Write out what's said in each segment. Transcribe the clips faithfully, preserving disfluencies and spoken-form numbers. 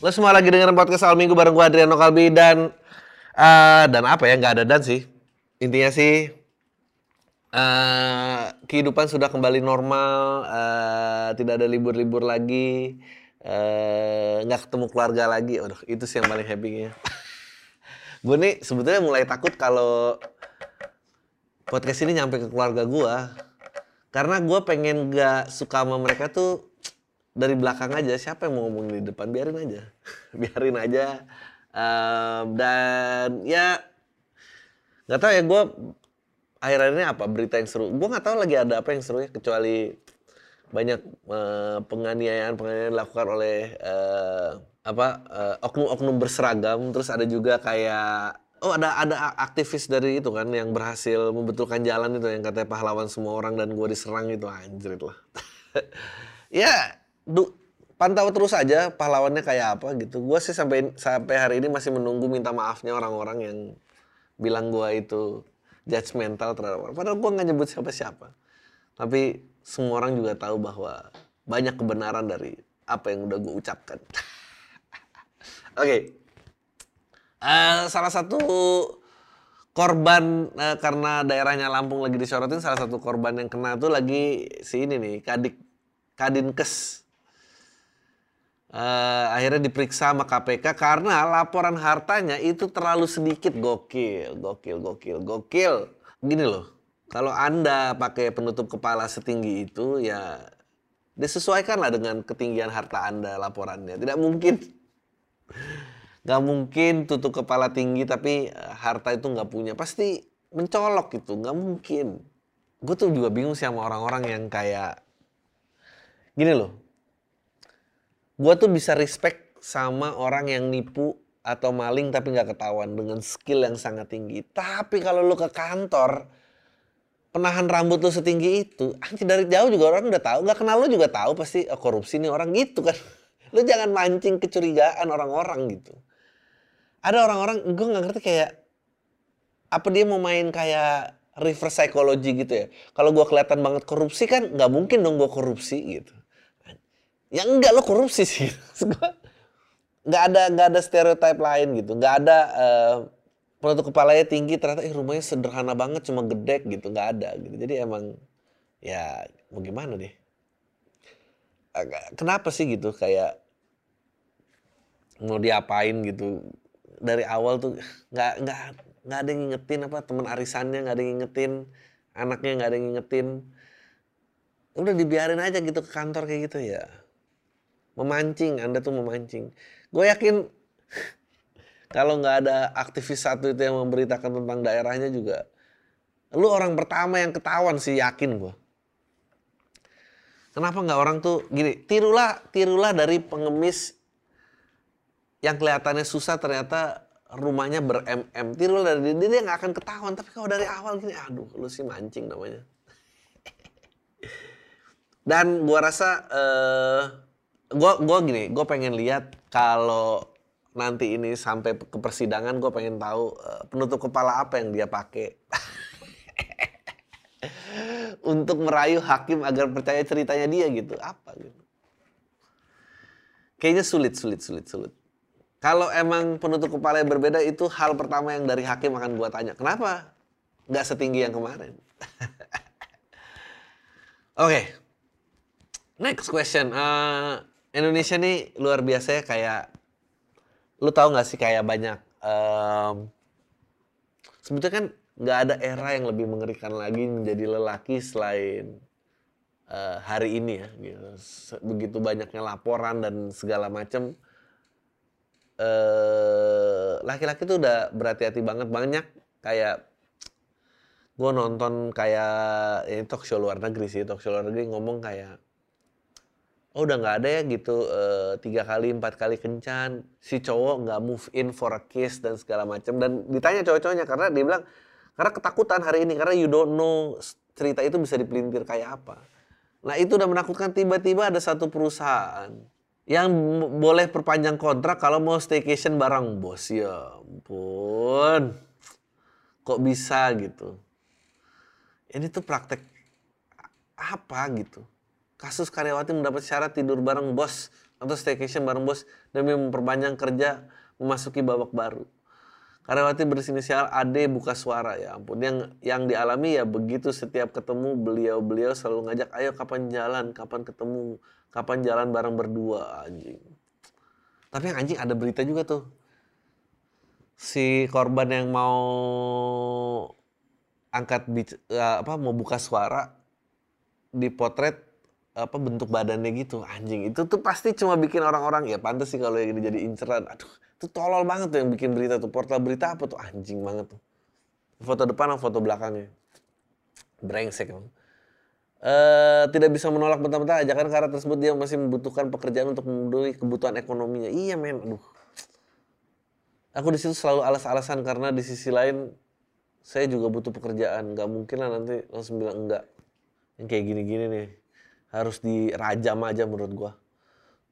Lo semua lagi dengerin podcast Awal Minggu bareng gue Adriano Qalbi dan uh, dan apa ya, nggak ada dan sih. Intinya sih uh, kehidupan sudah kembali normal, uh, tidak ada libur-libur lagi, nggak uh, ketemu keluarga lagi. Aduh, itu sih yang paling happy-nya. Gue nih sebetulnya mulai takut kalau podcast ini nyampe ke keluarga gue. Karena gue pengen gak suka sama mereka tuh dari belakang aja. Siapa yang mau ngomong di depan, biarin aja. Biarin aja. Um, dan ya gak tahu ya, gue akhir-akhir ini apa berita yang seru. Gue gak tahu lagi ada apa yang seru ya, kecuali banyak uh, penganiayaan-penganiayaan dilakukan oleh uh, apa uh, oknum-oknum berseragam. Terus ada juga kayak... Oh ada ada aktivis dari itu kan yang berhasil membetulkan jalan itu, yang katanya pahlawan semua orang dan gue diserang gitu, anjrit lah. Ya, du, pantau terus aja pahlawannya kayak apa gitu. Gue sih sampai sampai hari ini masih menunggu minta maafnya orang-orang yang bilang gue itu judgmental terhadap orang. Padahal gue nggak nyebut siapa-siapa. Tapi semua orang juga tahu bahwa banyak kebenaran dari apa yang udah gue ucapkan. Oke. Okay. Uh, salah satu korban uh, karena daerahnya Lampung lagi disorotin, salah satu korban yang kena tuh lagi si ini nih, Kadik Kadinkes. Uh, akhirnya diperiksa sama K P K karena laporan hartanya itu terlalu sedikit. Gokil, gokil, gokil, gokil. Gini loh, kalau Anda pakai penutup kepala setinggi itu ya disesuaikanlah dengan ketinggian harta Anda laporannya. Tidak mungkin. Gak mungkin tutup kepala tinggi tapi harta itu gak punya. Pasti mencolok gitu, gak mungkin. Gue tuh juga bingung sih sama orang-orang yang kayak... Gini loh, gue tuh bisa respect sama orang yang nipu atau maling tapi gak ketahuan dengan skill yang sangat tinggi. Tapi kalau lo ke kantor, penahan rambut lo setinggi itu, anjir dari jauh juga orang udah tahu, gak kenal lo juga tahu pasti oh, korupsi nih orang gitu kan. Lo jangan mancing kecurigaan orang-orang gitu. Ada orang-orang, gue gak ngerti kayak, apa dia mau main kayak reverse psychology gitu ya. Kalau gue kelihatan banget korupsi kan, gak mungkin dong gue korupsi gitu. Ya enggak, lo korupsi sih. Gak ada, gak ada stereotype lain gitu. Gak ada uh, penutup kepalanya tinggi, ternyata eh, rumahnya sederhana banget, cuma gedek gitu. Gak ada gitu. Jadi emang, ya mau gimana deh. Kenapa sih gitu kayak, mau diapain gitu. Dari awal tuh nggak nggak nggak ada yang ngingetin apa teman arisannya, nggak ada yang ngingetin anaknya, nggak ada yang ngingetin. Udah dibiarin aja gitu ke kantor kayak gitu ya. Memancing, Anda tuh memancing. Gue yakin kalau nggak ada aktivis satu itu yang memberitakan tentang daerahnya juga, lu orang pertama yang ketahuan sih, yakin gue. Kenapa nggak orang tuh gini? Tirulah tirulah dari pengemis yang kelihatannya susah ternyata rumahnya ber-mm. Tiru dari dia, dia gak akan ketahuan. Tapi kalau dari awal gini, aduh lu sih mancing namanya. Dan gua rasa, uh, gua, gua gini, gua pengen lihat kalau nanti ini sampai ke persidangan, gua pengen tahu uh, penutup kepala apa yang dia pakai untuk merayu hakim agar percaya ceritanya dia gitu. Apa gitu. Kayaknya sulit, sulit, sulit, sulit. Kalau emang penutup kepala yang berbeda, itu hal pertama yang dari hakim akan gua tanya. Kenapa nggak setinggi yang kemarin? Oke, okay. Next question. Uh, Indonesia nih luar biasa ya, kayak lu tahu nggak sih kayak banyak. Um, sebetulnya kan nggak ada era yang lebih mengerikan lagi menjadi lelaki selain uh, hari ini ya. Gitu. Begitu banyaknya laporan dan segala macam. Uh, laki-laki tuh udah berhati-hati banget, banyak kayak gue nonton kayak ini talk show luar negeri sih, talk show luar negeri ngomong kayak oh udah nggak ada ya gitu uh, tiga kali empat kali kencan si cowok nggak move in for a kiss dan segala macam. Dan ditanya cowok-cowoknya karena dia bilang karena ketakutan hari ini karena you don't know cerita itu bisa dipelintir kayak apa. Nah itu udah menakutkan. Tiba-tiba ada satu perusahaan yang boleh perpanjang kontrak kalau mau staycation bareng bos. Ya ampun. Kok bisa gitu. Ini tuh praktek apa gitu. Kasus karyawati mendapat syarat tidur bareng bos. atau staycation bareng bos demi memperpanjang kerja memasuki babak baru. Karyawati berinisial Ade buka suara, ya ampun, yang yang dialami ya begitu. Setiap ketemu beliau-beliau selalu ngajak, ayo kapan jalan, kapan ketemu, kapan jalan bareng berdua, anjing. Tapi yang anjing ada berita juga tuh. Si korban yang mau angkat apa mau buka suara dipotret apa bentuk badannya gitu, anjing. Itu tuh pasti cuma bikin orang-orang ya pantas sih kalau yang jadi inceran. Aduh, itu tolol banget tuh yang bikin berita tuh, portal berita apa tuh, anjing banget tuh. Foto depan atau foto belakangnya, brengsek emang. Uh, tidak bisa menolak mentah-mentah ajakan karena tersebut dia masih membutuhkan pekerjaan untuk memenuhi kebutuhan ekonominya. Iya men, aduh. Aku di situ selalu alas-alasan karena di sisi lain saya juga butuh pekerjaan. Gak mungkin lah nanti langsung bilang enggak. Yang kayak gini-gini nih harus dirajam aja menurut gua.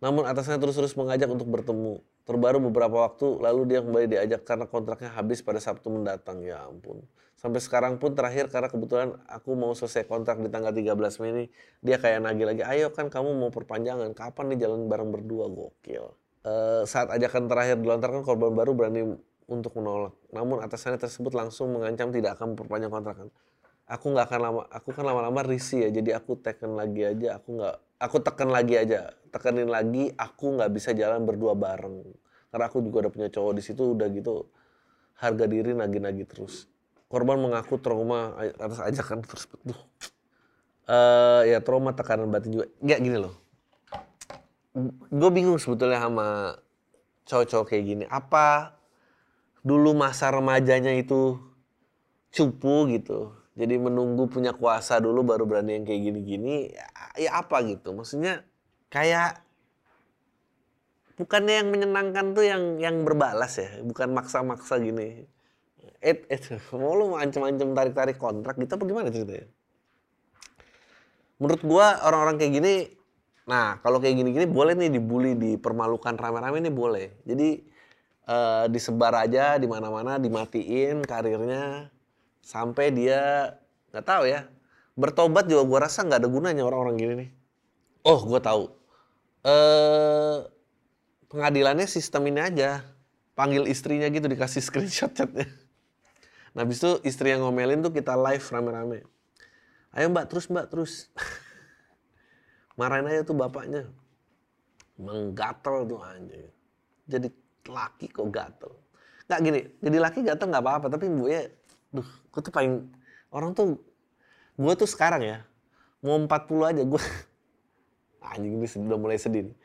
Namun atasnya terus-terus mengajak untuk bertemu. Terbaru beberapa waktu lalu dia kembali diajak karena kontraknya habis pada Sabtu mendatang. Ya ampun. Sampai sekarang pun terakhir karena kebetulan aku mau selesai kontrak di tanggal tiga belas Mei ini. Dia kayak nagih lagi, ayo kan kamu mau perpanjangan, kapan nih jalan bareng berdua, gokil. E, saat ajakan terakhir dilontarkan, korban baru berani untuk menolak. Namun atasannya tersebut langsung mengancam tidak akan memperpanjang kontrakan. Aku nggak akan lama, aku kan lama-lama risih ya, jadi aku tekan lagi aja, aku nggak, aku tekan lagi aja, tekenin lagi, aku nggak bisa jalan berdua bareng. Karena aku juga udah punya cowok di situ, udah gitu harga diri nagi-nagi terus. Korban mengaku trauma atas ajakan tersebut. Duh. Uh, ya trauma tekanan batin juga. Nggak gini loh. Gue bingung sebetulnya sama cowok-cowok kayak gini. Apa dulu masa remajanya itu cupu gitu? Jadi menunggu punya kuasa dulu baru berani yang kayak gini-gini, ya, ya apa gitu. Maksudnya kayak bukannya yang menyenangkan tuh yang yang berbalas ya, bukan maksa-maksa gini. Eh, eh, mau lu ancam-ancam tarik-tarik kontrak gitu apa gimana ceritanya? Menurut gua orang-orang kayak gini, nah kalau kayak gini-gini boleh nih dibully, dipermalukan rame-rame nih boleh. Jadi eh, disebar aja di mana-mana, dimatiin karirnya. Sampai dia, gak tahu ya, bertobat juga gue rasa gak ada gunanya orang-orang gini nih. Oh gue tahu, eh, pengadilannya sistem ini aja, panggil istrinya gitu, dikasih screenshot chatnya. Nah abis itu istri yang ngomelin tuh kita live rame-rame. Ayo mbak, terus mbak, terus. Marahin aja tuh bapaknya. Menggatel tuh anjing. Jadi laki kok gatel. Gak gini, jadi laki gatel gak apa-apa, tapi mbaknya duh, gue tuh paling, orang tuh, gue tuh sekarang ya, mau empat puluh aja, gue, anjing ini udah mulai sedih nih.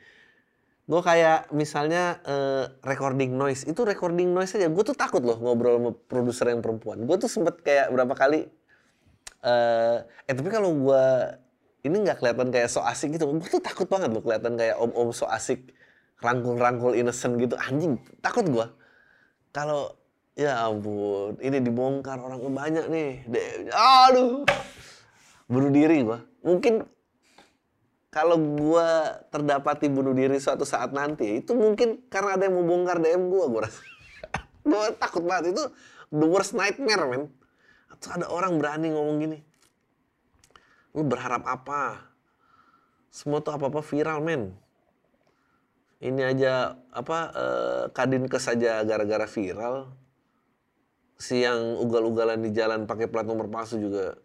Gue kayak misalnya uh, recording noise, itu recording noise aja, gue tuh takut loh ngobrol sama produser yang perempuan. Gue tuh sempet kayak berapa kali, uh, eh tapi kalau gue, ini gak kelihatan kayak so asik gitu, gue tuh takut banget loh kelihatan kayak om-om so asik, rangkul-rangkul innocent gitu, anjing, takut gue. Kalau ya ampun, ini dibongkar orang banyak nih. De Aduh, bunuh diri gua. Mungkin kalau gua terdapati bunuh diri suatu saat nanti, itu mungkin karena ada yang mau bongkar D M gua, gua rasa. Gua takut banget, itu the worst nightmare, men. Atau ada orang berani ngomong gini. Lu berharap apa? Semua tuh apa-apa viral, men. Ini aja, apa, eh, Kadinkes aja gara-gara viral. Si yang ugal-ugalan di jalan pakai plat nomor palsu juga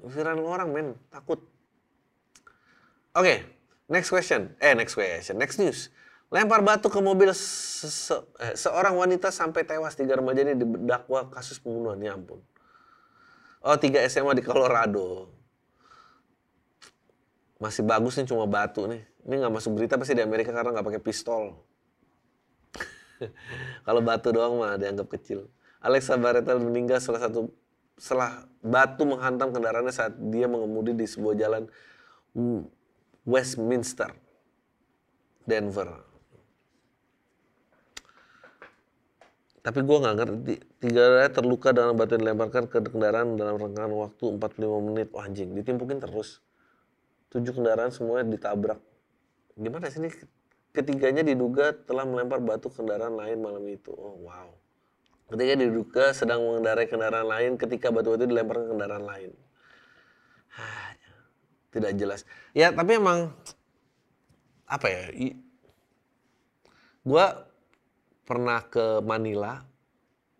viral orang, men, takut. Oke, okay, next question. Eh, next question, next news. Lempar batu ke mobil se -se seorang wanita sampai tewas. Tiga remaja ini didakwa kasus pembunuhan, ya ampun. Oh, tiga S M A di Colorado. Masih bagus nih cuma batu nih. Ini nggak masuk berita pasti di Amerika karena nggak pakai pistol. Kalau batu doang mah dianggap kecil. Aleksa Barretel meninggal salah satu setelah batu menghantam kendaraannya saat dia mengemudi di sebuah jalan Westminster, Denver. Tapi gue nggak ngerti, tiga terluka dalam batu yang dilemparkan ke kendaraan dalam rentang waktu empat puluh lima menit. Wah, anjing, ditimpukin terus. Tujuh kendaraan semuanya ditabrak. Gimana sih ini? Ketiganya diduga telah melempar batu kendaraan lain malam itu. Oh, wow. Ketika diduga sedang mengendarai kendaraan lain, ketika batu-batu dilempar ke kendaraan lain. Tidak jelas. Ya, tapi emang, apa ya, Gue pernah ke Manila,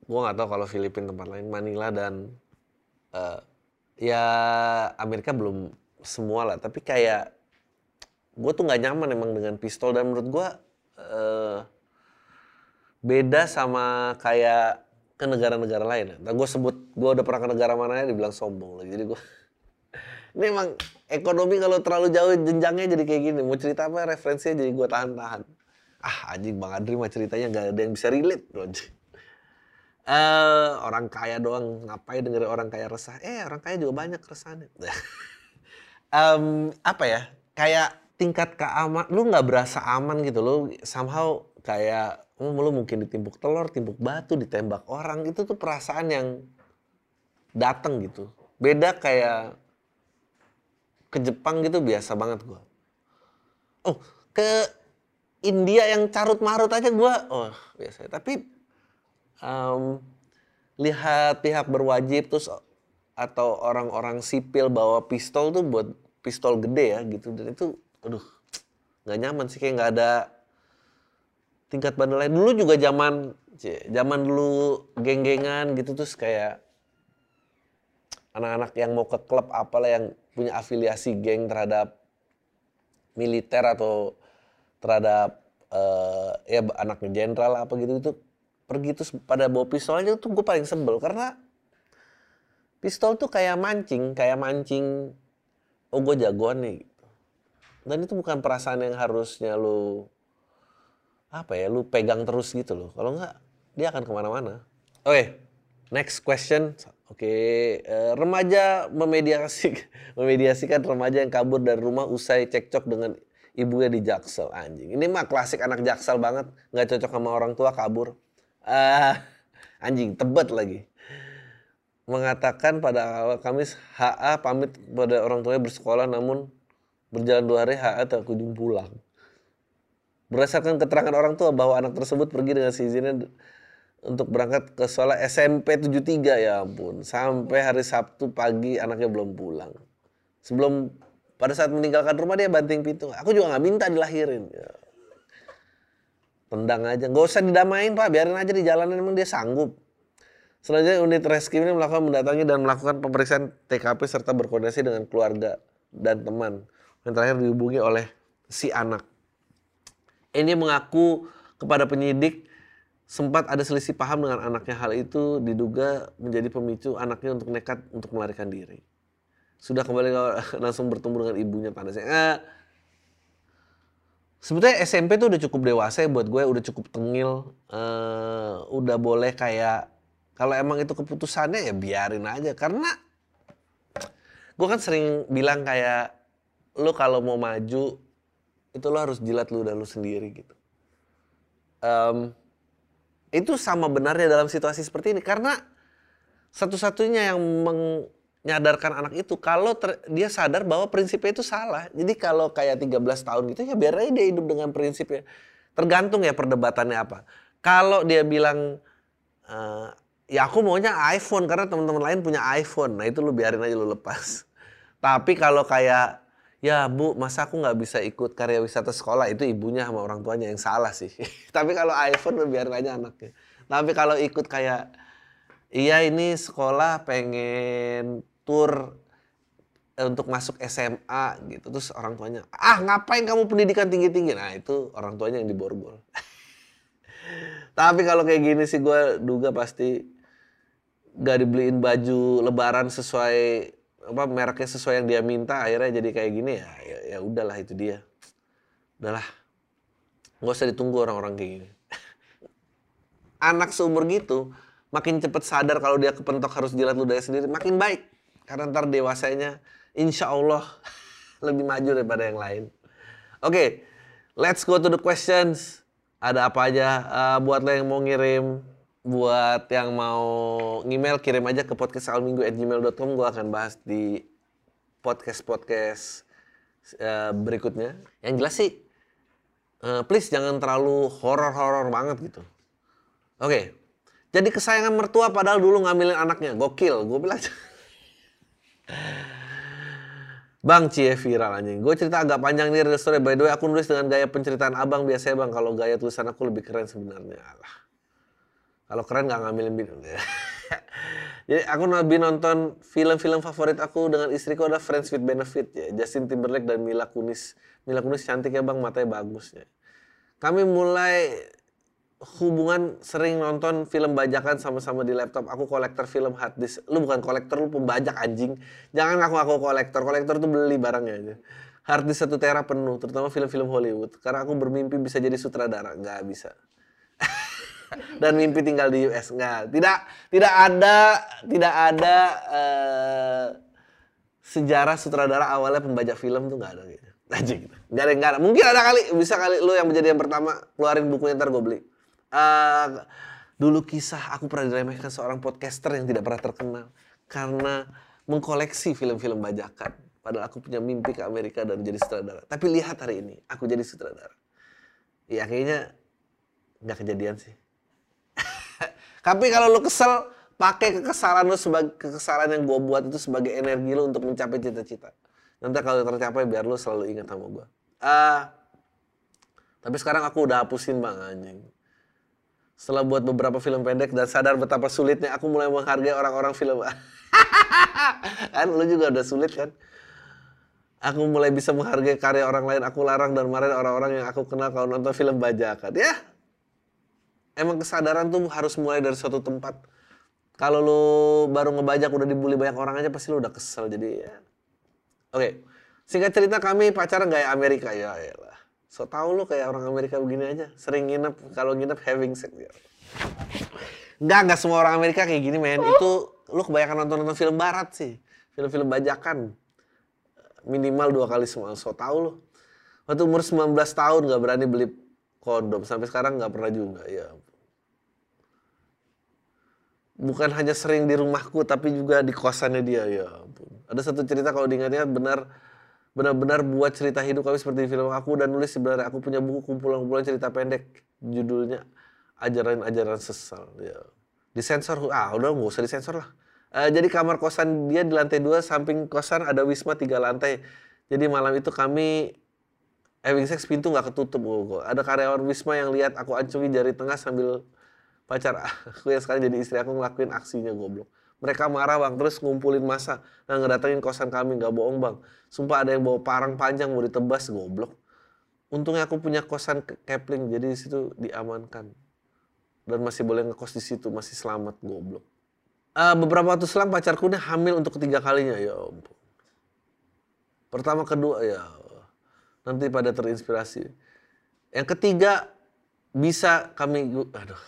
gue nggak tahu kalau Filipin tempat lain. Manila dan uh, ya Amerika belum semua lah, tapi kayak gue tuh nggak nyaman emang dengan pistol, dan menurut gue uh, beda sama kayak ke negara-negara lain. Nah, gue sebut gue udah pernah ke negara mana ya dibilang sombong lagi. Jadi gue ini emang ekonomi kalau terlalu jauh jenjangnya jadi kayak gini. Mau cerita apa referensinya jadi gue tahan-tahan. Ah anjing, Bang Adri mah ceritanya gak ada yang bisa relate. Uh, orang kaya doang, ngapain dengerin orang kaya resah. Eh orang kaya juga banyak keresahannya. um, apa ya, kayak tingkat keaman, lu gak berasa aman gitu. Lu somehow kayak oh, lu mungkin ditimpuk telur, timpuk batu, ditembak orang. Itu tuh perasaan yang dateng gitu. Beda kayak ke Jepang gitu biasa banget gue. Oh ke India yang carut-marut aja gue, oh biasa. Tapi um, lihat pihak berwajib terus atau orang-orang sipil bawa pistol tuh buat pistol gede ya gitu, dan itu, aduh nggak nyaman sih, kayak nggak ada tingkat bandel lain. Dulu juga zaman, zaman dulu geng-gengan gitu terus kayak anak-anak yang mau ke klub apalah yang punya afiliasi geng terhadap militer atau terhadap uh, ya anaknya jenderal apa gitu itu pergi terus pada bawa pistol aja, tuh gue paling sebel karena pistol tuh kayak mancing, kayak mancing oh gue jagoan nih gitu. Dan itu bukan perasaan yang harusnya lu apa ya lu pegang terus gitu loh, kalau enggak dia akan kemana-mana. Oke okay, next question. Oke okay, uh, remaja memediasi memediasikan remaja yang kabur dari rumah usai cekcok dengan ibunya di Jaksel. Anjing, ini mah klasik anak Jaksel banget, nggak cocok sama orang tua kabur. Uh, anjing, Tebet lagi. Mengatakan pada awal Kamis, H A pamit pada orang tuanya bersekolah, namun berjalan dua hari H A tak kunjung pulang. Berdasarkan keterangan orang tua bahwa anak tersebut pergi dengan seizinnya untuk berangkat ke sekolah S M P tujuh puluh tiga. Ya ampun, sampai hari Sabtu pagi anaknya belum pulang. Sebelum Pada saat meninggalkan rumah dia banting pintu. Aku juga nggak minta dilahirin. Ya. Tendang aja. Nggak usah didamain Pak, biarin aja di jalanan, emang dia sanggup. Selanjutnya unit rescue ini melakukan mendatangi dan melakukan pemeriksaan T K P serta berkoordinasi dengan keluarga dan teman. Yang terakhir dihubungi oleh si anak. Ini mengaku kepada penyidik sempat ada selisih paham dengan anaknya. Hal itu diduga menjadi pemicu anaknya untuk nekat untuk melarikan diri. Sudah kembali langsung bertemu dengan ibunya pada saya. Eh, sebetulnya S M P tuh udah cukup dewasa ya buat gue, udah cukup tengil, eh, udah boleh kayak kalau emang itu keputusannya ya biarin aja. Karena gue kan sering bilang kayak lo kalau mau maju itu lo harus jilat lu dan lu sendiri gitu. Um, itu sama benarnya dalam situasi seperti ini karena satu-satunya yang meng nyadarkan anak itu kalau ter, dia sadar bahwa prinsipnya itu salah. Jadi kalau kayak tiga belas tahun gitu ya biar aja dia hidup dengan prinsipnya. Tergantung ya perdebatannya apa. Kalau dia bilang e, ya aku maunya iPhone karena teman-teman lain punya iPhone, nah itu lu biarin aja, lu lepas. Tapi kalau kayak ya bu masa aku nggak bisa ikut karya wisata sekolah, itu ibunya sama orang tuanya yang salah sih. Tapi kalau iPhone lu biarin aja anaknya. Tapi kalau ikut kayak iya ini sekolah pengen tur untuk masuk S M A gitu, terus orang tuanya ah ngapain kamu pendidikan tinggi-tinggi, nah itu orang tuanya yang diborgol. Tapi kalau kayak gini sih gue duga pasti gak dibeliin baju lebaran sesuai apa mereknya sesuai yang dia minta, akhirnya jadi kayak gini. Ya ya, ya udahlah itu dia, udahlah gak usah ditunggu orang-orang kayak gini. Anak seumur gitu makin cepat sadar kalau dia kepentok harus jilat ludahnya sendiri, makin baik. Karena ntar dewasanya, insya Allah, lebih maju daripada yang lain. Oke, okay, let's go to the questions. Ada apa aja, uh, buat lo yang mau ngirim, buat yang mau email, kirim aja ke podcast awal minggu at gmail dot com. Gue akan bahas di podcast-podcast uh, berikutnya. Yang jelas sih, uh, please jangan terlalu horor-horor banget gitu. Oke. Okay. Jadi kesayangan mertua padahal dulu ngambilin anaknya. Gokil, gue bilang. Bang Cie viral anjing. Gue cerita agak panjang nih real story. By the way, aku nulis dengan gaya penceritaan abang biasanya bang. Kalau gaya tulisan aku lebih keren sebenarnya. Kalau keren nggak ngambilin bidang. Jadi aku lebih nonton film-film favorit aku dengan istriku ada Friends with Benefit ya. Justin Timberlake dan Mila Kunis. Mila Kunis cantik ya bang, matanya bagus ya. Kami mulai hubungan sering nonton film bajakan sama-sama di laptop. Aku kolektor film hard disk. Lu bukan kolektor, lu pembajak anjing. Jangan ngaku-ngaku kolektor. Kolektor tuh beli barangnya aja. Hard disk satu tera penuh, terutama film-film Hollywood. Karena aku bermimpi bisa jadi sutradara. Nggak bisa. Dan mimpi tinggal di U S. Nggak. Tidak, tidak ada, tidak ada uh, sejarah sutradara awalnya pembajak film tuh nggak ada gitu. Anjing gitu. Nggak ada, nggak ada. Mungkin ada kali. Bisa kali lu yang menjadi yang pertama. Keluarin bukunya ntar gue beli. Uh, dulu kisah aku pernah diremehkan seorang podcaster yang tidak pernah terkenal karena mengkoleksi film-film bajakan. Padahal aku punya mimpi ke Amerika dan menjadi sutradara. Tapi lihat hari ini, aku jadi sutradara. Ya kayaknya nggak kejadian sih. Tapi kalau lu kesel, pakai kekesalan lu sebagai kekesalan yang gua buat itu sebagai energi lu untuk mencapai cita-cita. Nanti kalau tercapai biar lu selalu ingat sama gua. Uh, tapi sekarang aku udah hapusin bang anjing. Setelah buat beberapa film pendek dan sadar betapa sulitnya, aku mulai menghargai orang-orang film. Kan lu juga udah sulit kan? Aku mulai bisa menghargai karya orang lain. Aku larang dan marahin orang-orang yang aku kenal kalau nonton film bajakan. Ya, emang kesadaran tuh harus mulai dari suatu tempat. Kalau lu baru ngebajak udah dibully banyak orang aja, pasti lu udah kesel. Jadi ya. Oke, singkat cerita kami pacaran gaya Amerika. Ya lah. So tau lu kayak orang Amerika begini aja, sering nginep, kalau nginep having sex ya. Enggak, enggak semua orang Amerika kayak gini men, itu lu kebanyakan nonton-nonton film barat sih. Film-film bajakan, minimal dua kali semalam, so tau lu. Waktu umur sembilan belas tahun gak berani beli kondom, sampai sekarang gak pernah juga ya. Bukan hanya sering di rumahku, tapi juga di kosannya dia ya ampun. Ada satu cerita kalau diingat-ingat benar, benar-benar buat cerita hidup kami seperti film aku dan nulis sebenarnya aku punya buku kumpulan-kumpulan cerita pendek judulnya ajaran-ajaran sesal ya. Disensor, ah udah nggak usah disensor lah. Uh, jadi kamar kosan dia di lantai dua, samping kosan ada wisma tiga lantai. Jadi malam itu kami having sex, pintu nggak ketutup. Gua, ada karyawan wisma yang lihat aku acungi jari tengah sambil pacar aku yang sekarang jadi istri aku ngelakuin aksinya goblok. Mereka marah bang, terus ngumpulin masa. Nah ngedatengin kosan kami, gak bohong bang. Sumpah ada yang bawa parang panjang mau ditebas, goblok. Untungnya aku punya kosan Kepling, jadi disitu diamankan. Dan masih boleh ngekos di situ, masih selamat, goblok. Uh, beberapa waktu selang pacarku nih hamil untuk ketiga kalinya, ya ampun. Pertama, kedua, ya nanti pada terinspirasi. Yang ketiga, bisa kami, aduh.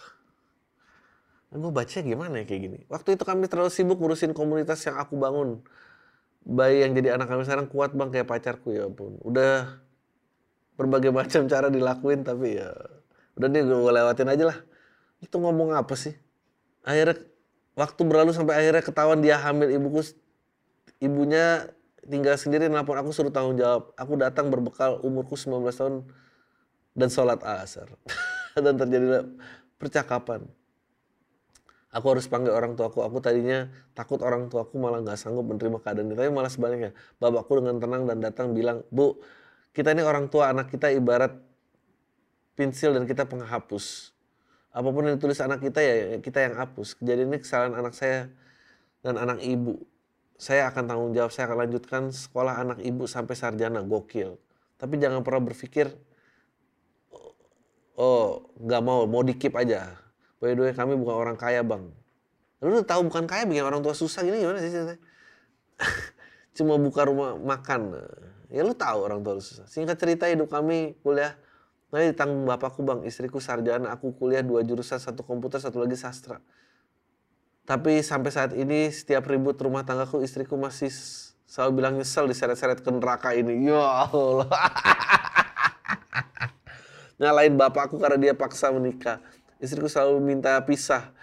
Gue bacanya gimana ya kayak gini. Waktu itu kami terlalu sibuk ngurusin komunitas yang aku bangun. Bayi yang jadi anak kami sekarang kuat bang kayak pacarku ya ampun. Udah berbagai macam cara dilakuin tapi ya. Udah nih gue lewatin aja lah. Itu ngomong apa sih? Akhirnya waktu berlalu sampai akhirnya ketahuan dia hamil, ibuku. Ibunya tinggal sendiri nelfon aku suruh tanggung jawab. Aku datang berbekal umurku sembilan belas tahun dan sholat asar. Dan terjadilah percakapan. Aku harus panggil orang tuaku. Aku tadinya takut orang tuaku malah nggak sanggup menerima keadaan ini. Tapi malah sebaliknya, bapakku dengan tenang dan datang bilang, Bu, kita ini orang tua, anak kita ibarat pensil dan kita penghapus. Apapun yang ditulis anak kita ya kita yang hapus. Kejadian ini kesalahan anak saya dan anak ibu. Saya akan tanggung jawab, saya akan lanjutkan sekolah anak ibu sampai sarjana, gokil. Tapi jangan pernah berpikir, oh nggak mau, mau dikip aja. By the way, kami bukan orang kaya bang. Lu tahu bukan kaya bikin orang tua susah gini gimana sih? Cuma buka rumah makan. Ya lu tahu orang tua susah. Singkat cerita hidup kami kuliah. Nah ditanggung bapakku bang, istriku sarjana. Aku kuliah dua jurusan, satu komputer, satu lagi sastra. Tapi sampai saat ini setiap ribut rumah tanggaku, istriku masih selalu bilang nyesel diseret-seret ke neraka ini. Ya Allah. Nyalain bapakku karena dia paksa menikah. Istriku selalu minta pisah,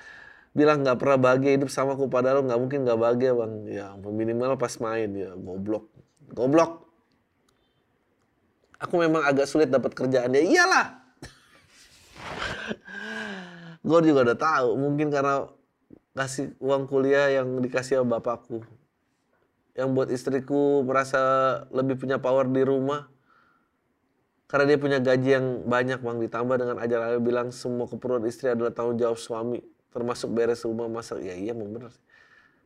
bilang nggak pernah bahagia hidup sama aku, padahal nggak mungkin nggak bahagia bang. Ya minimal pas main ya goblok, goblok. Aku memang agak sulit dapat kerjaan ya iyalah. Gue juga udah tahu, mungkin karena kasih uang kuliah yang dikasih sama bapakku. yang buat istriku merasa lebih punya power di rumah. Karena dia punya gaji yang banyak, Bang. Ditambah dengan ajaran bilang semua keperluan istri adalah tanggung jawab suami, termasuk beres rumah, masak. Ya iya, memang bener.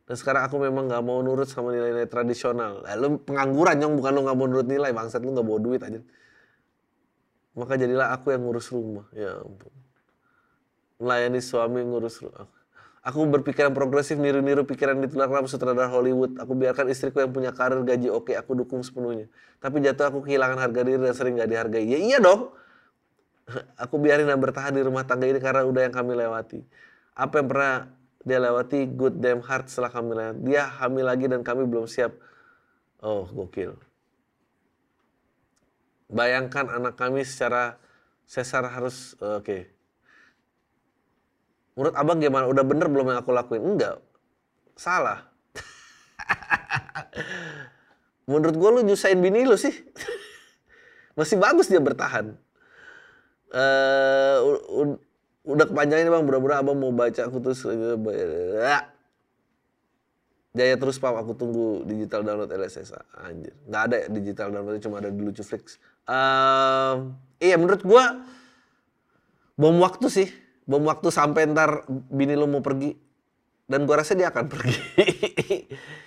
Dan sekarang aku memang gak mau nurut sama nilai-nilai tradisional. Eh, lu pengangguran, Nyong. Bukan lu gak mau nurut nilai, bangsat. Lu gak bawa duit aja. Maka jadilah aku yang ngurus rumah. Ya ampun. Melayani suami, ngurus rumah. Aku berpikiran progresif, niru-niru pikiran ditular sama sutradara Hollywood. Aku biarkan istriku yang punya karir, gaji oke, aku dukung sepenuhnya. Tapi jatuh aku kehilangan harga diri dan sering gak dihargai. Ya iya dong. Aku biarin dan bertahan di rumah tangga ini karena udah yang kami lewati. Apa yang pernah dia lewati, good damn hard setelah kami lewati. Dia hamil lagi dan kami belum siap. Oh, gokil. Bayangkan anak kami secara sesar harus, oke. Okay. Menurut abang gimana? Udah bener belum yang aku lakuin? Enggak. Salah. Menurut gue lu nyusahin bini lu sih. Masih bagus dia bertahan. Uh, u- u- udah kepanjangin bang, mudah-mudahan abang mau baca aku terus. Jaya terus pam, aku tunggu digital download L S S. Anjir. Nggak ada ya digital downloadnya, cuma ada di lucu flix. Uh, iya menurut gue bom waktu sih. Bom waktu sampai ntar bini lu mau pergi. Dan gua rasa dia akan pergi.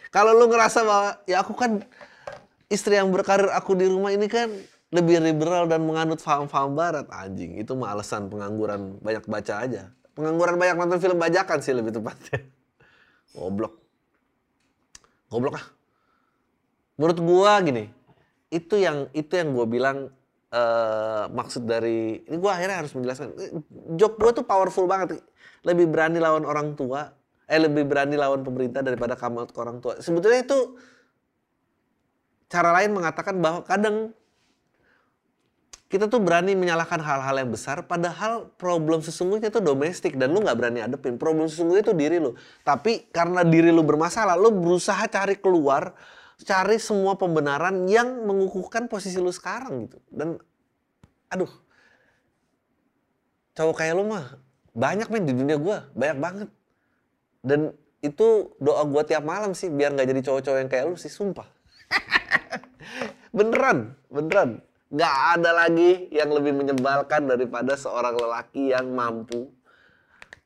Kalau lu ngerasa bahwa ya aku kan istri yang berkarir aku di rumah ini kan lebih liberal dan menganut faham-faham barat. Anjing, itu mah alasan pengangguran banyak baca aja. Pengangguran banyak nonton film bajakan sih lebih tepatnya. Goblok. Goblok ah. Menurut gua gini, itu yang itu yang gua bilang. Uh, maksud dari ini gue akhirnya harus menjelaskan job gue tuh powerful banget, lebih berani lawan orang tua eh lebih berani lawan pemerintah daripada kamu ke orang tua. Sebetulnya itu cara lain mengatakan bahwa kadang kita tuh berani menyalahkan hal-hal yang besar, padahal problem sesungguhnya tuh domestik dan lu nggak berani hadepin. Problem sesungguhnya tuh diri lu, tapi karena diri lu bermasalah lu berusaha cari keluar, cari semua pembenaran yang mengukuhkan posisi lu sekarang gitu. Dan aduh, cowok kayak lu mah banyak men di dunia gua, banyak banget. Dan itu doa gua tiap malam sih biar nggak jadi cowok-cowok yang kayak lu sih, sumpah. Beneran, beneran. Nggak ada lagi yang lebih menyebalkan daripada seorang lelaki yang mampu,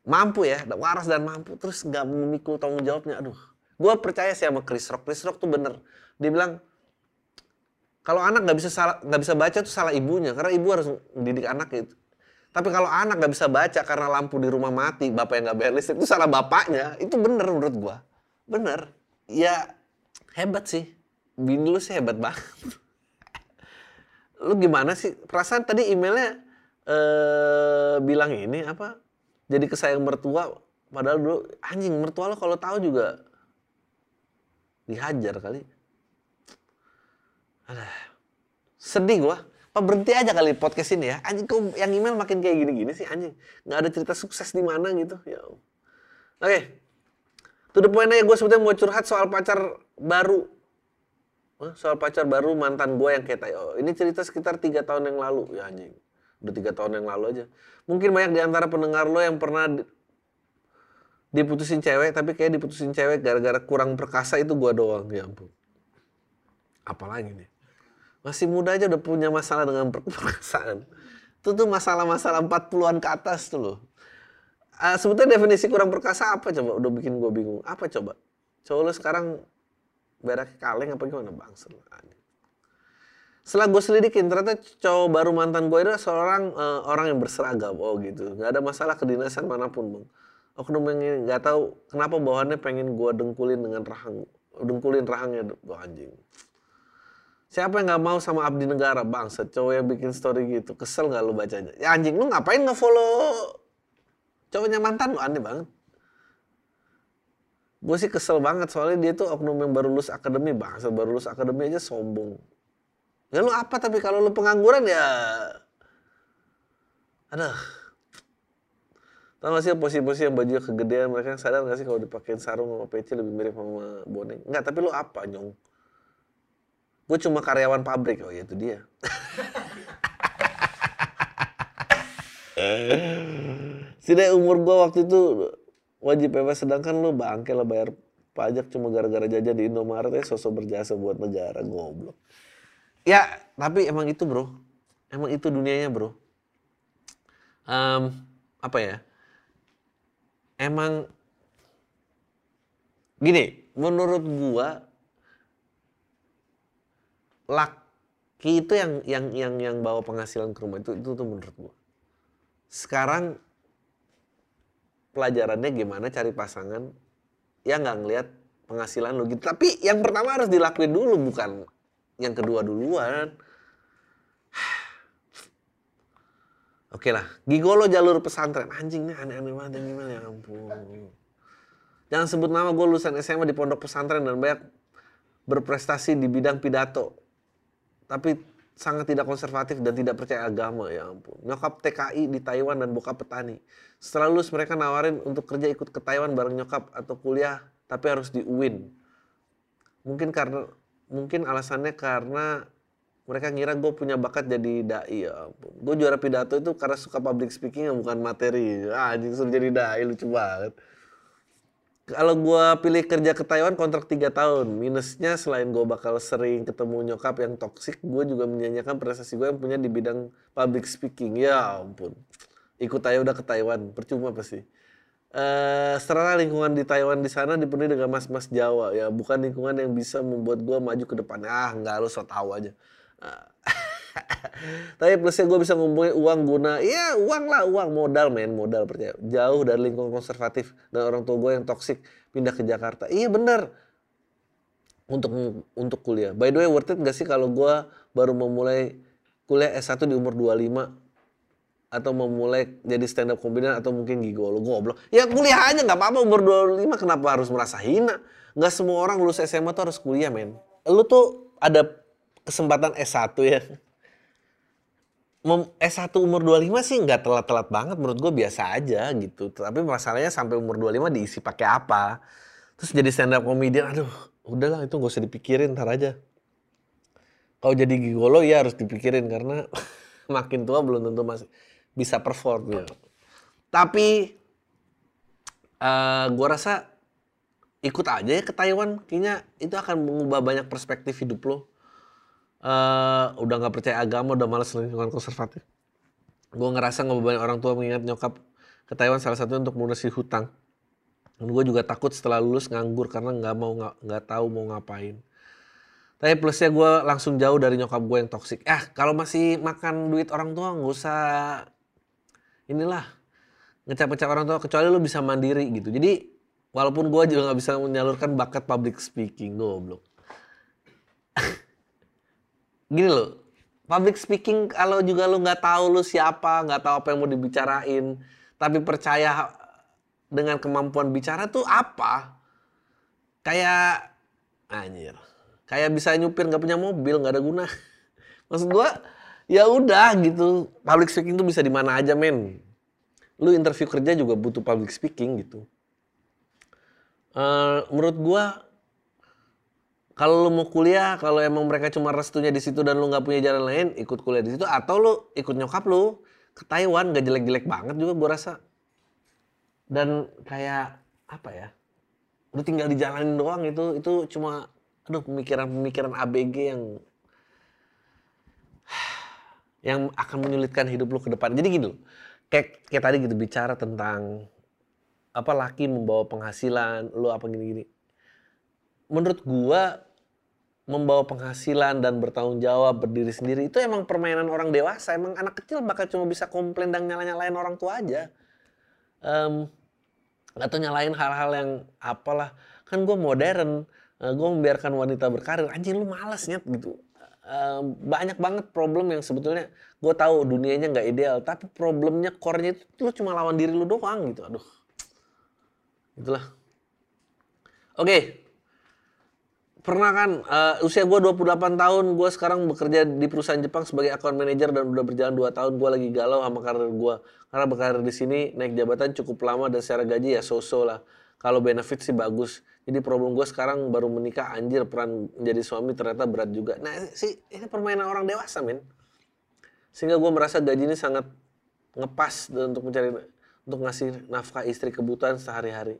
mampu ya, waras dan mampu, terus nggak memikul tanggung jawabnya. Aduh. Gue percaya sih sama Chris Rock. Chris Rock tuh bener. Dia bilang kalau anak nggak bisa salah, nggak bisa baca tuh salah ibunya, karena ibu harus mendidik anak gitu. Tapi kalau anak nggak bisa baca karena lampu di rumah mati, bapak yang nggak bayar listrik itu salah bapaknya. Itu bener menurut gue. Bener. Ya hebat sih. Bini lu sih hebat banget. Lu gimana sih? Perasaan tadi emailnya ee, bilang ini apa? Jadi kesayang mertua. Padahal dulu anjing mertua lo kalau tahu juga dihajar kali. Aduh, sedih gua. Apa berhenti aja kali podcast ini ya? Anjing, kok yang email makin kayak gini-gini sih anjing. Nggak ada cerita sukses di mana gitu. Ya. Oke. Okay. To the point aja, gua sebetulnya mau curhat soal pacar baru. Soal pacar baru mantan gua yang kayak oh, ini cerita sekitar tiga tahun yang lalu. Ya anjing. Udah tiga tahun yang lalu aja. Mungkin banyak di antara pendengar lo yang pernah di- diputusin cewek, tapi kayak diputusin cewek gara-gara kurang perkasa itu gua doang. Ya ampun. Apalagi nih. Masih muda aja udah punya masalah dengan perkasaan. Itu tuh masalah-masalah empat puluhan ke atas tuh loh. Uh, sebetulnya definisi kurang perkasa apa coba? Udah bikin gua bingung. Apa coba? Cowok lu sekarang berak kaleng apa gimana bang? Setelah gue selidikin, ternyata cowok baru mantan gue itu seorang uh, orang yang berseragam. Oh gitu. Gak ada masalah kedinasan manapun bang. Oknum yang nggak tahu kenapa bawahannya pengen gue dengkulin dengan rahang, dengkulin rahangnya, oh, anjing. Siapa yang nggak mau sama abdi negara bangsa, cowok yang bikin story gitu, kesel nggak lu bacanya? Ya anjing, lu ngapain ngefollow cowoknya mantan lu, aneh banget. Gue sih kesel banget soalnya dia tuh oknum yang baru lulus akademi bangsa, baru lulus akademi aja sombong. Ya lu apa tapi kalau lu pengangguran ya, aduh. Tahu gak sih posisi-posisi yang bajunya kegedean, mereka sadar gak sih kalau dipakein sarung sama peci lebih mirip sama bonek? Enggak, tapi lu apa, Nyong? Gue cuma karyawan pabrik. Oh ya itu dia. Setidaknya umur gue waktu itu wajib bebas, sedangkan lu bangke lah bayar pajak cuma gara-gara jajan di Indomaret, ya sosok berjasa buat negara, goblok. Ya, tapi emang itu bro, emang itu dunianya bro. Um, apa ya, emang gini, menurut gua laki itu yang yang yang yang bawa penghasilan ke rumah itu itu tuh menurut gua. Sekarang pelajarannya gimana cari pasangan yang nggak ngelihat penghasilan lo gitu. Tapi yang pertama harus dilakuin dulu, bukan yang kedua duluan. Oke lah, gigolo jalur pesantren. Anjing nih aneh-aneh banget yang gimana, ya ampun. Jangan sebut nama, gue lulusan S M A di pondok pesantren dan banyak berprestasi di bidang pidato. Tapi sangat tidak konservatif dan tidak percaya agama, ya ampun. Nyokap T K I di Taiwan dan bokap petani. Setelah lulus mereka nawarin untuk kerja ikut ke Taiwan bareng nyokap atau kuliah, tapi harus di U I N. Mungkin karena, mungkin alasannya karena mereka ngira gue punya bakat jadi da'i, ya ampun. Gue juara pidato itu karena suka public speaking, bukan materi. Ah, anjing, suruh jadi da'i, lucu banget. Kalau gue pilih kerja ke Taiwan kontrak tiga tahun. Minusnya selain gue bakal sering ketemu nyokap yang toksik, gue juga menyanyikan prestasi gue yang punya di bidang public speaking. Ya ampun. Ikut aja udah ke Taiwan, percuma pasti. Uh, Serta lingkungan di Taiwan di sana dipenuhi dengan mas-mas Jawa, ya bukan lingkungan yang bisa membuat gue maju ke depan. Ah nggak, lu so tau aja. Uh, Tapi plusnya gue bisa ngumpulin uang guna, ya uang lah, uang modal men, modal percaya. Jauh dari lingkungan konservatif dan orang tua gue yang toksik, pindah ke Jakarta. Iya bener, untuk untuk kuliah. By the way, worth it gak sih kalau gue baru memulai kuliah S satu di umur dua puluh lima? Atau memulai jadi stand up comedian atau mungkin gigolo, goblok. Ya kuliah aja gak apa-apa, umur dua puluh lima kenapa harus merasa hina? Gak semua orang lulus S M A tuh harus kuliah men. Lu tuh ada kesempatan S satu ya. S satu umur dua puluh lima sih nggak telat-telat banget, menurut gue biasa aja gitu. Tapi masalahnya sampai umur dua puluh lima diisi pakai apa? Terus jadi stand up comedian, aduh udahlah itu nggak usah dipikirin, ntar aja. Kalau jadi gigolo ya harus dipikirin karena makin tua belum tentu masih bisa perform. Ya. Tapi uh, gue rasa ikut aja ya ke Taiwan, kayaknya itu akan mengubah banyak perspektif hidup lo. Uh, udah gak percaya agama, udah malas lingkungan konservatif. Gue ngerasa ngebebani orang tua mengingat nyokap ke Taiwan salah satunya untuk melunasi hutang. Dan gue juga takut setelah lulus nganggur karena gak mau, gak, gak tahu mau ngapain. Tapi plusnya gue langsung jauh dari nyokap gue yang toksik. Eh kalau masih makan duit orang tua gak usah inilah ngecap-ngecap orang tua, kecuali lo bisa mandiri gitu. Jadi walaupun gue juga gak bisa menyalurkan bakat public speaking, goblok. Gini loh, public speaking kalau juga lu nggak tahu lu siapa, nggak tahu apa yang mau dibicarain, tapi percaya dengan kemampuan bicara tuh apa? Kayak anjir, kayak bisa nyupir nggak punya mobil, nggak ada guna. Maksud gua, ya udah gitu. Public speaking tuh bisa di mana aja men. Lu interview kerja juga butuh public speaking gitu. Uh, menurut gua, kalau lu mau kuliah, kalau emang mereka cuma restunya di situ dan lu nggak punya jalan lain, ikut kuliah di situ atau lu ikut nyokap lu ke Taiwan, gak jelek-jelek banget juga gue rasa. Dan kayak apa ya? Lu tinggal dijalanin doang itu, itu cuma aduh pemikiran-pemikiran A B G yang yang akan menyulitkan hidup lu ke depan. Jadi gini loh, kayak kayak tadi gitu bicara tentang apa laki membawa penghasilan, lu apa gini-gini. Menurut gue membawa penghasilan dan bertanggung jawab, berdiri sendiri itu emang permainan orang dewasa. Emang anak kecil bakal cuma bisa komplain dan nyala-nyalain orang tua aja. Um, atau nyalain hal-hal yang apalah. Kan gue modern, uh, gue membiarkan wanita berkarir. Anjing lu malas nyet gitu. Uh, banyak banget problem yang sebetulnya gue tahu dunianya gak ideal. Tapi problemnya, core-nya itu lu cuma lawan diri lu doang gitu. Aduh, itulah. Oke. Okay. Pernah kan, uh, usia gue dua puluh delapan tahun, gue sekarang bekerja di perusahaan Jepang sebagai account manager dan udah berjalan dua tahun, gue lagi galau sama karir gue. Karena berkarir di sini, naik jabatan cukup lama dan secara gaji ya so-so lah. Kalau benefit sih bagus. Jadi problem gue sekarang baru menikah, anjir peran menjadi suami ternyata berat juga. Nah sih, ini permainan orang dewasa men. Sehingga gue merasa gaji ini sangat ngepas untuk mencari, untuk ngasih nafkah istri kebutuhan sehari-hari.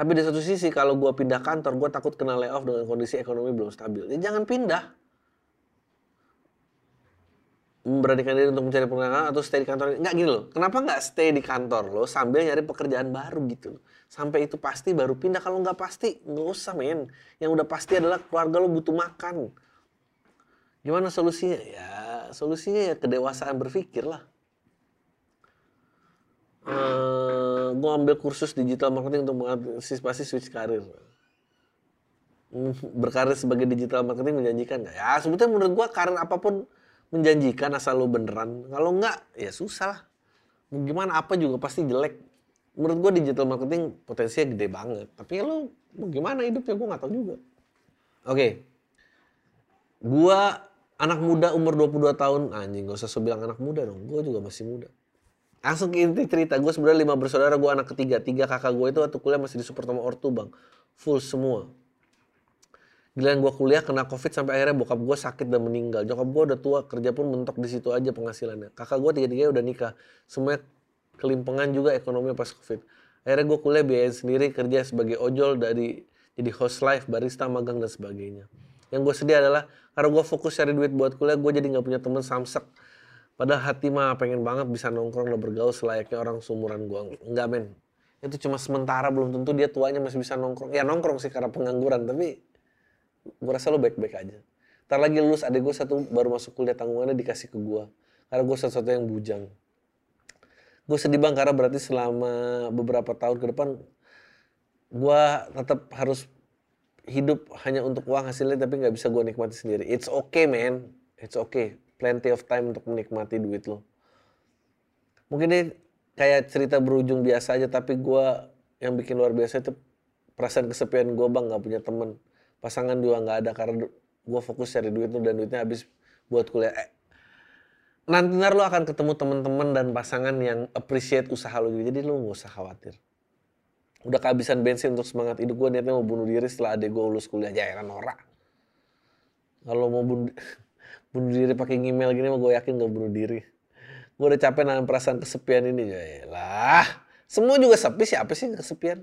Tapi di satu sisi kalau gue pindah kantor, gue takut kena layoff dengan kondisi ekonomi belum stabil. Ya jangan pindah. Memberanikan diri untuk mencari pekerjaan atau stay di kantor. Nggak, gini loh, kenapa nggak stay di kantor lo sambil nyari pekerjaan baru gitu loh. Sampai itu pasti baru pindah. Kalau nggak pasti, nggak usah men. Yang udah pasti adalah keluarga lo butuh makan. Gimana solusinya? Ya solusinya ya kedewasaan berpikir lah. Uh, gue ambil kursus digital marketing untuk mengantisipasi switch karir. Berkarir sebagai digital marketing menjanjikan nggak? Ya sebetulnya menurut gue karir apapun menjanjikan asal lo beneran. Kalau nggak ya susah lah. Gimana apa juga pasti jelek. Menurut gue digital marketing potensinya gede banget. Tapi ya lo gimana hidupnya gue nggak tahu juga. Oke, okay. Gue anak muda umur dua puluh dua tahun. Anjing gak usah bilang anak muda dong. Gue juga masih muda. Langsung ke inti cerita, gue sebenarnya lima bersaudara, gue anak ketiga. Tiga kakak gue itu waktu kuliah masih di Supertama Ortu bang, full semua. Giliran gue kuliah kena covid sampai akhirnya bokap gue sakit dan meninggal. Nyokap gue udah tua, kerja pun mentok di situ aja penghasilannya. Kakak gue tiga-tiganya udah nikah, semuanya kelimpengan juga ekonomi pas covid. Akhirnya gue kuliah biayain sendiri, kerja sebagai ojol, dari jadi housewife, barista, magang dan sebagainya. Yang gue sedih adalah karena gue fokus cari duit buat kuliah, gue jadi nggak punya temen samsek. Padahal hati mah pengen banget bisa nongkrong lo bergaul selayaknya orang seumuran gue. Enggak men, itu cuma sementara, belum tentu dia tuanya masih bisa nongkrong. Ya nongkrong sih karena pengangguran, tapi gue rasa lo baik-baik aja. Ntar lagi lulus, adik gue satu baru masuk kuliah, tanggungannya dikasih ke gue. Karena gue satu-satu yang bujang. Gue sedih bang karena berarti selama beberapa tahun ke depan gue tetap harus hidup hanya untuk uang hasilnya, tapi gak bisa gue nikmati sendiri. It's okay man, it's okay. Plenty of time untuk menikmati duit lo. Mungkin ini kayak cerita berujung biasa aja, tapi gue yang bikin luar biasa itu perasaan kesepian gue bang, gak punya temen. Pasangan juga gak ada karena gue fokus cari duit lo dan duitnya habis buat kuliah. Eh, nanti lo akan ketemu temen-temen dan pasangan yang appreciate usaha lo, jadi lo gak usah khawatir. Udah kehabisan bensin untuk semangat hidup gue, niatnya mau bunuh diri setelah adik gue lulus kuliah. Jangan norak. Kalau mau bunuh... bunuh diri pakai email gini mah gue yakin gak bunuh diri. Gue udah capek nahan perasaan kesepian ini. Yalah, semua juga sepi, siapa sih kesepian.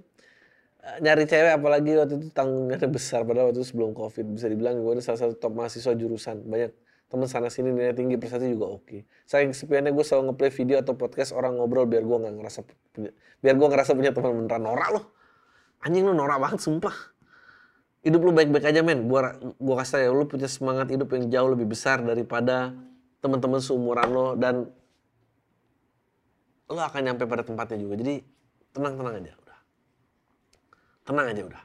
Nyari cewek apalagi waktu itu tanggungnya besar, padahal waktu itu sebelum covid. Bisa dibilang gue ini salah satu top mahasiswa jurusan. Banyak temen sana sini, nilai tinggi, prestasi juga oke. Okay. Saking kesepiannya gue selalu ngeplay video atau podcast orang ngobrol biar gue gak ngerasa punya, biar gue ngerasa punya teman beneran. Norak loh. Anjing lu norak banget sumpah. Hidup lu baik-baik aja men, gua, gua kasih tau ya, lu punya semangat hidup yang jauh lebih besar daripada teman-teman seumuran lo, dan lo akan nyampe pada tempatnya juga. Jadi tenang-tenang aja udah, tenang aja udah,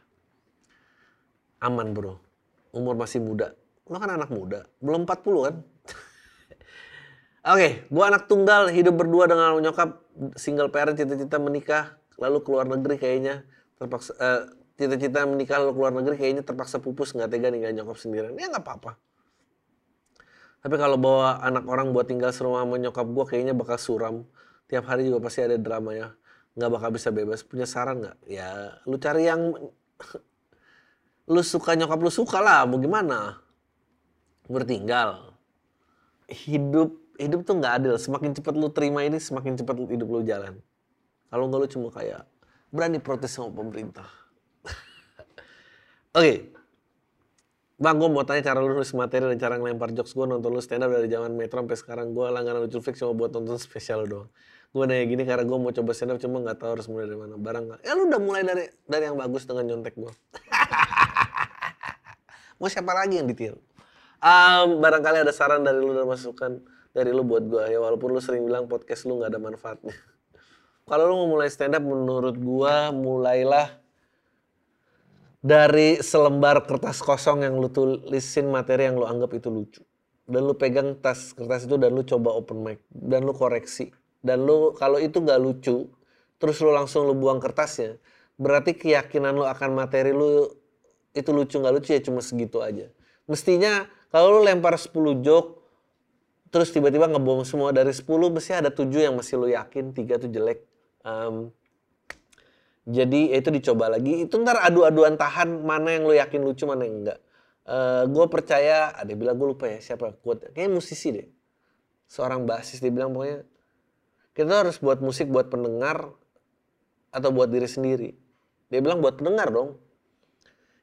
aman bro, umur masih muda, lo kan anak muda, belum empat puluh kan? Oke, okay, gua anak tunggal, hidup berdua dengan nyokap, single parent, cita-cita menikah, lalu keluar negeri kayaknya, terpaksa. Uh, Cita-cita menikah lalu keluar negeri kayaknya terpaksa pupus, nggak tega ninggalin nyokap sendirian. Ya nggak apa-apa. Tapi kalau bawa anak orang buat tinggal serumah sama nyokap gue kayaknya bakal suram. Tiap hari juga pasti ada dramanya. Nggak bakal bisa bebas. Punya saran nggak? Ya lu cari yang lu suka, nyokap lu suka lah. Mau gimana? Bertinggal. Hidup hidup tuh nggak adil. Semakin cepat lu terima ini, semakin cepat hidup lu jalan. Kalau nggak lu cuma kayak berani protes sama pemerintah. Oke, okay. Bang, gue mau tanya cara lu nulis materi dan cara ngelempar jokes. Gue nonton lu stand up dari zaman Metro sampai sekarang. Gue langganan Lucu Flix cuma buat nonton spesial lu doang. Gue nanya gini karena gue mau coba stand up cuma nggak tahu harus mulai dari mana. Barang nggak? Ya lu udah mulai dari dari yang bagus dengan nyontek gue. Mau siapa lagi yang ditiru? Um, barangkali ada saran dari lu dan masukan dari lu buat gue ya, walaupun lu sering bilang podcast lu nggak ada manfaatnya. Kalau lu mau mulai stand up, menurut gue mulailah dari selembar kertas kosong yang lu tulisin materi yang lu anggap itu lucu. Dan lu pegang tas kertas itu dan lu coba open mic. Dan lu koreksi. Dan lu kalau itu gak lucu, terus lu langsung lu buang kertasnya. Berarti keyakinan lu akan materi lu itu lucu gak lucu ya cuma segitu aja. Mestinya kalau lu lempar sepuluh joke, terus tiba-tiba ngebom semua. Dari sepuluh mesti ada tujuh yang masih lu yakin, tiga tuh jelek. Um, Jadi ya itu dicoba lagi, itu ntar adu-aduan tahan mana yang lo yakin lucu, mana yang enggak. Uh, gue percaya, Ade bilang, gue lupa ya siapa quote, kayaknya musisi deh. Seorang bassist dia bilang pokoknya, kita harus buat musik buat pendengar atau buat diri sendiri. Dia bilang buat pendengar dong.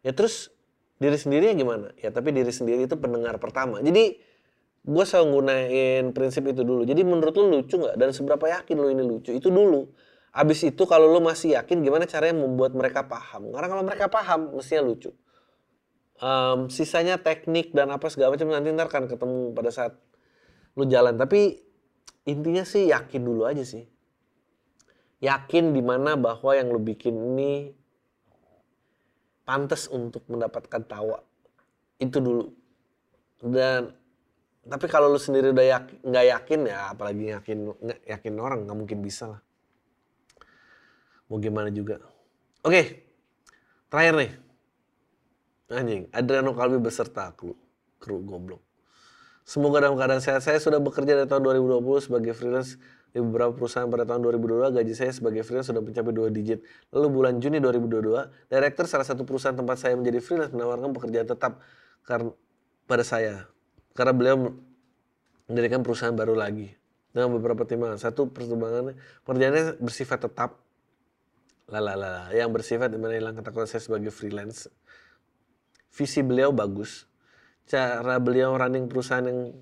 Ya terus diri sendirinya gimana? Ya tapi diri sendiri itu pendengar pertama. Jadi gue selalu gunain prinsip itu dulu. Jadi menurut lu lucu gak? Dan seberapa yakin lu ini lucu? Itu dulu. Abis itu kalau lu masih yakin gimana caranya membuat mereka paham. Karena kalau mereka paham mestinya lucu. Um, sisanya teknik dan apa segala macam nanti ntar kan ketemu pada saat lu jalan. Tapi intinya sih yakin dulu aja sih. Yakin dimana bahwa yang lu bikin ini pantas untuk mendapatkan tawa. Itu dulu. Dan tapi kalau lu sendiri udah yakin, gak yakin ya apalagi yakin yakin orang gak mungkin bisa lah. Mau gimana juga. Oke. Terakhir nih. Anjing, Adriano Qalbi beserta kru, kru goblok. Semoga dalam keadaan sehat. Saya sudah bekerja dari tahun dua ribu dua puluh sebagai freelance di beberapa perusahaan. Pada tahun dua ribu dua puluh dua gaji saya sebagai freelance sudah mencapai dua digit. Lalu bulan Juni dua ribu dua puluh dua, direktur salah satu perusahaan tempat saya menjadi freelance menawarkan pekerjaan tetap karena pada saya. Karena beliau mendirikan perusahaan baru lagi dengan beberapa timbangan. Satu, pertimbangan pekerjaannya bersifat tetap. Lalala, yang bersifat dimana hilang ketakutan saya sebagai freelance. Visi beliau bagus. Cara beliau running perusahaan yang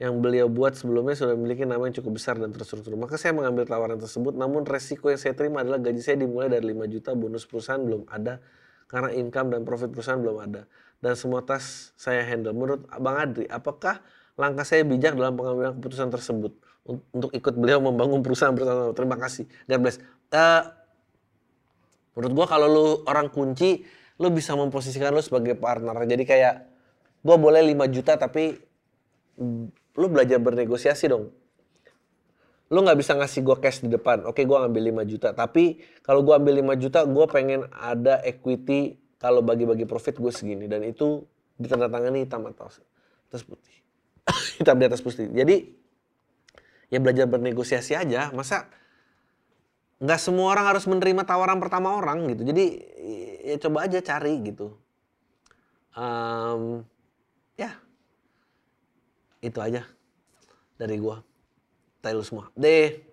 yang beliau buat sebelumnya sudah memiliki nama yang cukup besar dan terstruktur. Maka saya mengambil tawaran tersebut, namun resiko yang saya terima adalah gaji saya dimulai dari lima juta, bonus perusahaan belum ada karena income dan profit perusahaan belum ada. Dan semua tas saya handle. Menurut Bang Adri, apakah langkah saya bijak dalam pengambilan keputusan tersebut untuk ikut beliau membangun perusahaan bersama? Terima kasih. God bless. Uh, menurut gua kalau lu orang kunci, lu bisa memposisikan lu sebagai partner. Jadi kayak gue boleh lima juta tapi lu belajar bernegosiasi dong. Lu gak bisa ngasih gue cash di depan. Oke, gue ngambil lima juta. Tapi kalau gue ambil lima juta, gue pengen ada equity kalau bagi-bagi profit gue segini. Dan itu ditandatangani hitam atas putih. Hitam di atas putih. Jadi ya belajar bernegosiasi aja. Masa gak semua orang harus menerima tawaran pertama orang gitu. Jadi ya coba aja cari gitu. Um, Ya, itu aja dari gua. Tail semua. Deh.